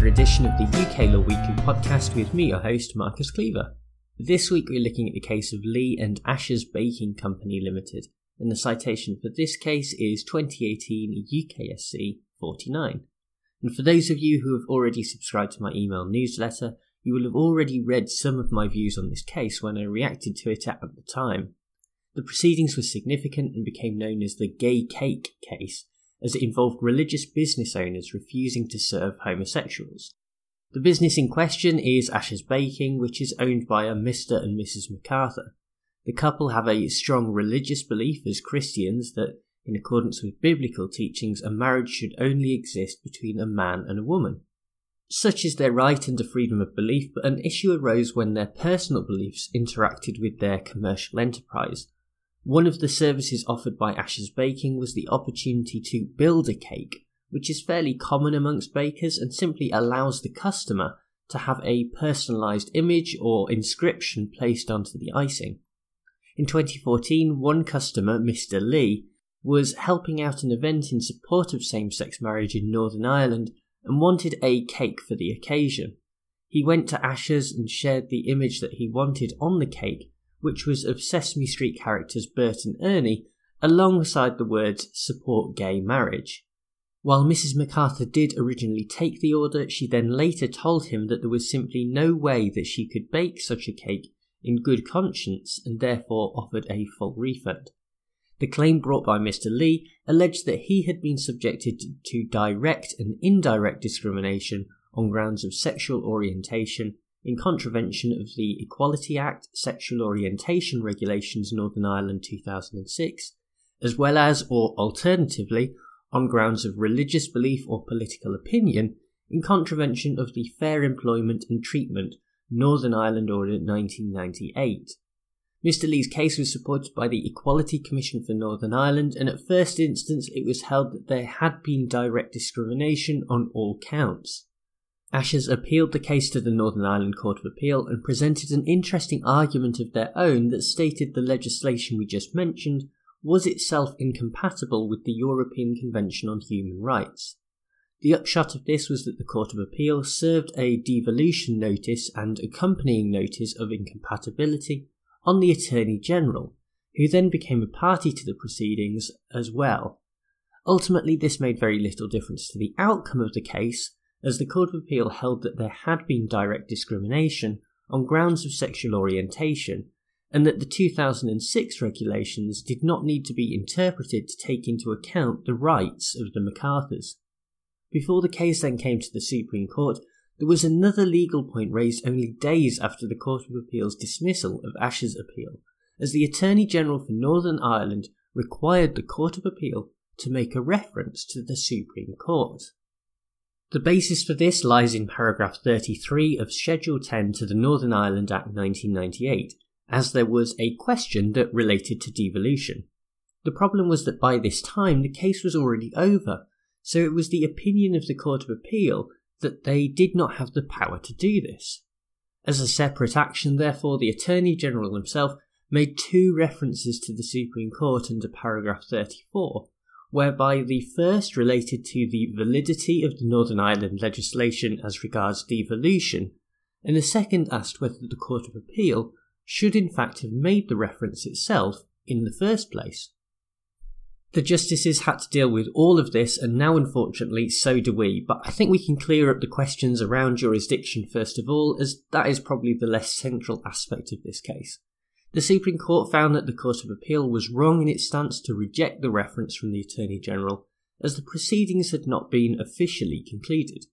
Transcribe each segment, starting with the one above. another edition of the UK Law Weekly podcast with me, your host, Marcus Cleaver. This week we're looking at the case of Lee and Ashers Baking Company Limited, and the citation for this case is 2018 UKSC 49. And for those of you who have already subscribed to my email newsletter, you will have already read some of my views on this case when I reacted to it at the time. The proceedings were significant and became known as the Gay Cake case, as it involved religious business owners refusing to serve homosexuals. The business in question is Ashers Baking, which is owned by a Mr. and Mrs. McArthur. The couple have a strong religious belief as Christians that, in accordance with biblical teachings, a marriage should only exist between a man and a woman. Such is their right under freedom of belief, but an issue arose when their personal beliefs interacted with their commercial enterprise. One of the services offered by Ashers Baking was the opportunity to build a cake, which is fairly common amongst bakers and simply allows the customer to have a personalised image or inscription placed onto the icing. In 2014, one customer, Mr. Lee, was helping out an event in support of same-sex marriage in Northern Ireland and wanted a cake for the occasion. He went to Ashers and shared the image that he wanted on the cake, which was of Sesame Street characters Bert and Ernie, alongside the words, "Support Gay Marriage." While Mrs. MacArthur did originally take the order, she then later told him that there was simply no way that she could bake such a cake in good conscience, and therefore offered a full refund. The claim brought by Mr. Lee alleged that he had been subjected to direct and indirect discrimination on grounds of sexual orientation, in contravention of the Equality Act, Sexual Orientation Regulations, Northern Ireland 2006, as well as, or alternatively, on grounds of religious belief or political opinion, in contravention of the Fair Employment and Treatment, Northern Ireland Order 1998. Mr. Lee's case was supported by the Equality Commission for Northern Ireland, and at first instance it was held that there had been direct discrimination on all counts. Ashers appealed the case to the Northern Ireland Court of Appeal and presented an interesting argument of their own that stated the legislation we just mentioned was itself incompatible with the European Convention on Human Rights. The upshot of this was that the Court of Appeal served a devolution notice and accompanying notice of incompatibility on the Attorney General, who then became a party to the proceedings as well. Ultimately, this made very little difference to the outcome of the case, as the Court of Appeal held that there had been direct discrimination on grounds of sexual orientation, and that the 2006 regulations did not need to be interpreted to take into account the rights of the MacArthurs. Before the case then came to the Supreme Court, there was another legal point raised only days after the Court of Appeal's dismissal of Ashers' appeal, as the Attorney General for Northern Ireland required the Court of Appeal to make a reference to the Supreme Court. The basis for this lies in paragraph 33 of Schedule 10 to the Northern Ireland Act 1998, as there was a question that related to devolution. The problem was that by this time the case was already over, so it was the opinion of the Court of Appeal that they did not have the power to do this. As a separate action, therefore, the Attorney General himself made two references to the Supreme Court under paragraph 34, whereby the first related to the validity of the Northern Ireland legislation as regards devolution, and the second asked whether the Court of Appeal should in fact have made the reference itself in the first place. The justices had to deal with all of this, and now unfortunately so do we, but I think we can clear up the questions around jurisdiction first of all, as that is probably the less central aspect of this case. The Supreme Court found that the Court of Appeal was wrong in its stance to reject the reference from the Attorney General, as the proceedings had not been officially concluded.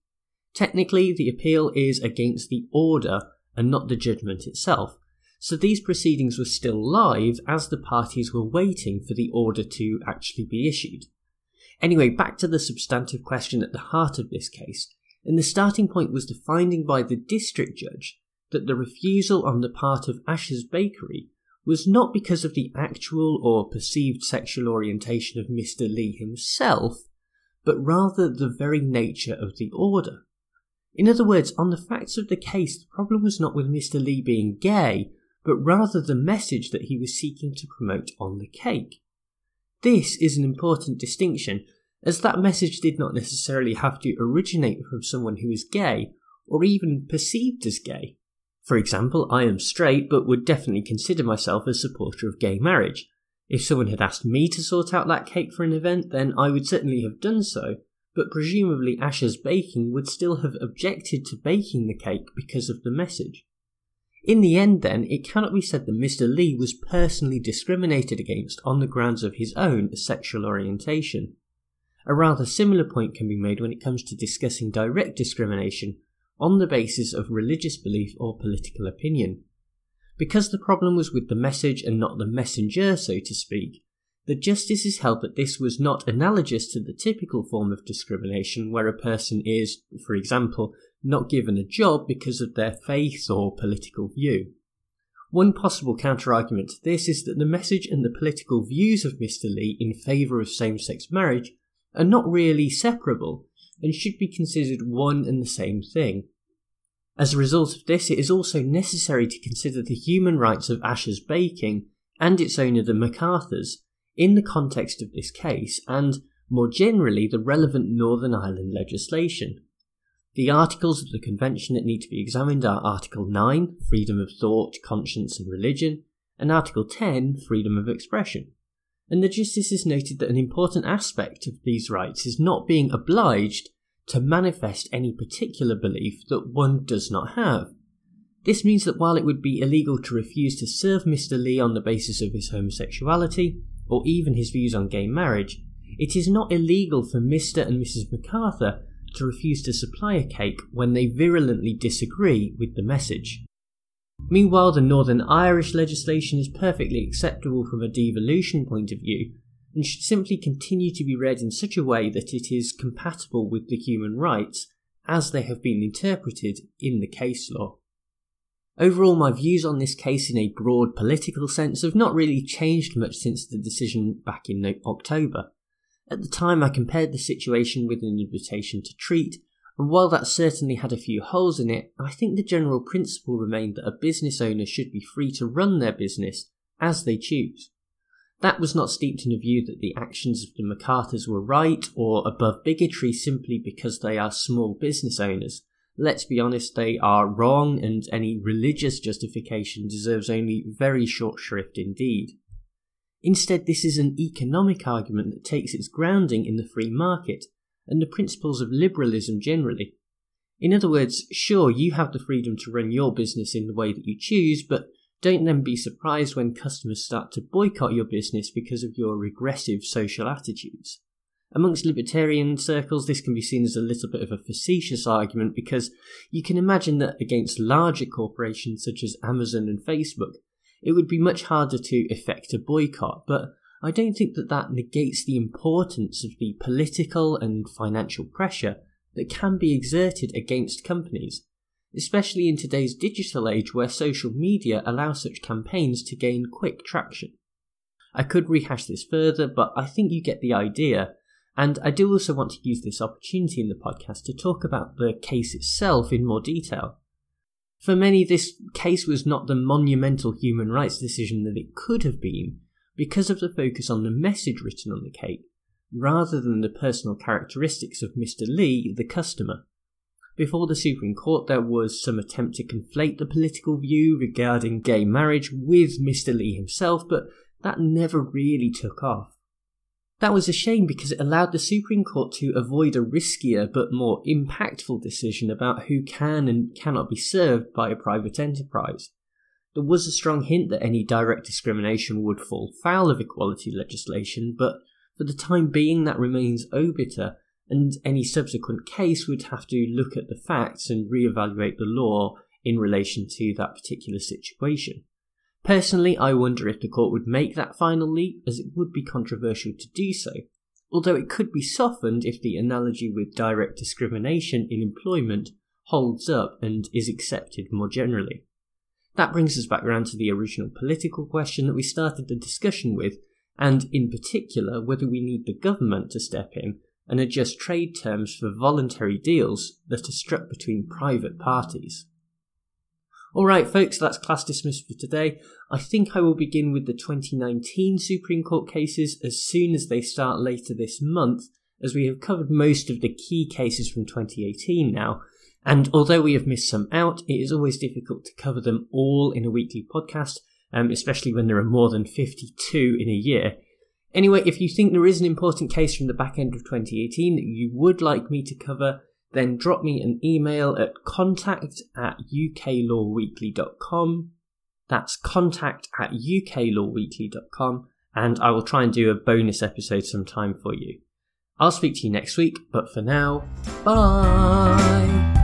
Technically, the appeal is against the order and not the judgment itself, so these proceedings were still live as the parties were waiting for the order to actually be issued. Anyway, back to the substantive question at the heart of this case, and the starting point was the finding by the district judge that the refusal on the part of Ashers Bakery was not because of the actual or perceived sexual orientation of Mr. Lee himself, but rather the very nature of the order. In other words, on the facts of the case, the problem was not with Mr. Lee being gay, but rather the message that he was seeking to promote on the cake. This is an important distinction, as that message did not necessarily have to originate from someone who is gay, or even perceived as gay. For example, I am straight, but would definitely consider myself a supporter of gay marriage. If someone had asked me to sort out that cake for an event, then I would certainly have done so, but presumably Ashers Baking would still have objected to baking the cake because of the message. In the end then, it cannot be said that Mr. Lee was personally discriminated against on the grounds of his own sexual orientation. A rather similar point can be made when it comes to discussing direct discrimination on the basis of religious belief or political opinion. Because the problem was with the message and not the messenger, so to speak, the justices held that this was not analogous to the typical form of discrimination where a person is, for example, not given a job because of their faith or political view. One possible counter-argument to this is that the message and the political views of Mr. Lee in favour of same-sex marriage are not really separable and should be considered one and the same thing. As a result of this, it is also necessary to consider the human rights of Ashers Baking and its owner, the McArthurs, in the context of this case, and, more generally, the relevant Northern Ireland legislation. The articles of the Convention that need to be examined are Article 9, Freedom of Thought, Conscience and Religion, and Article 10, Freedom of Expression. And the justices noted that an important aspect of these rights is not being obliged to manifest any particular belief that one does not have. This means that while it would be illegal to refuse to serve Mr. Lee on the basis of his homosexuality, or even his views on gay marriage, it is not illegal for Mr. and Mrs. McArthur to refuse to supply a cake when they virulently disagree with the message. Meanwhile, the Northern Irish legislation is perfectly acceptable from a devolution point of view, and should simply continue to be read in such a way that it is compatible with the human rights as they have been interpreted in the case law. Overall, my views on this case in a broad political sense have not really changed much since the decision back in October. At the time, I compared the situation with an invitation to treat, and while that certainly had a few holes in it, I think the general principle remained that a business owner should be free to run their business as they choose. That was not steeped in a view that the actions of the McArthurs were right or above bigotry simply because they are small business owners. Let's be honest, they are wrong, and any religious justification deserves only very short shrift indeed. Instead, this is an economic argument that takes its grounding in the free market and the principles of liberalism generally. In other words, sure, you have the freedom to run your business in the way that you choose, but don't then be surprised when customers start to boycott your business because of your regressive social attitudes. Amongst libertarian circles, this can be seen as a little bit of a facetious argument because you can imagine that against larger corporations such as Amazon and Facebook, it would be much harder to effect a boycott, but I don't think that negates the importance of the political and financial pressure that can be exerted against companies, especially in today's digital age where social media allow such campaigns to gain quick traction. I could rehash this further, but I think you get the idea, and I do also want to use this opportunity in the podcast to talk about the case itself in more detail. For many, this case was not the monumental human rights decision that it could have been because of the focus on the message written on the cake, rather than the personal characteristics of Mr. Lee, the customer. Before the Supreme Court, there was some attempt to conflate the political view regarding gay marriage with Mr. Lee himself, but that never really took off. That was a shame because it allowed the Supreme Court to avoid a riskier but more impactful decision about who can and cannot be served by a private enterprise. There was a strong hint that any direct discrimination would fall foul of equality legislation, but for the time being that remains obiter, and any subsequent case would have to look at the facts and reevaluate the law in relation to that particular situation. Personally, I wonder if the court would make that final leap, as it would be controversial to do so, although it could be softened if the analogy with direct discrimination in employment holds up and is accepted more generally. That brings us back around to the original political question that we started the discussion with, and in particular whether we need the government to step in and adjust trade terms for voluntary deals that are struck between private parties. Alright folks, that's class dismissed for today. I think I will begin with the 2019 Supreme Court cases as soon as they start later this month, as we have covered most of the key cases from 2018 now, and although we have missed some out, it is always difficult to cover them all in a weekly podcast, especially when there are more than 52 in a year. Anyway, if you think there is an important case from the back end of 2018 that you would like me to cover, then drop me an email at contact@uklawweekly.com. That's contact@uklawweekly.com, and I will try and do a bonus episode sometime for you. I'll speak to you next week, but for now, bye!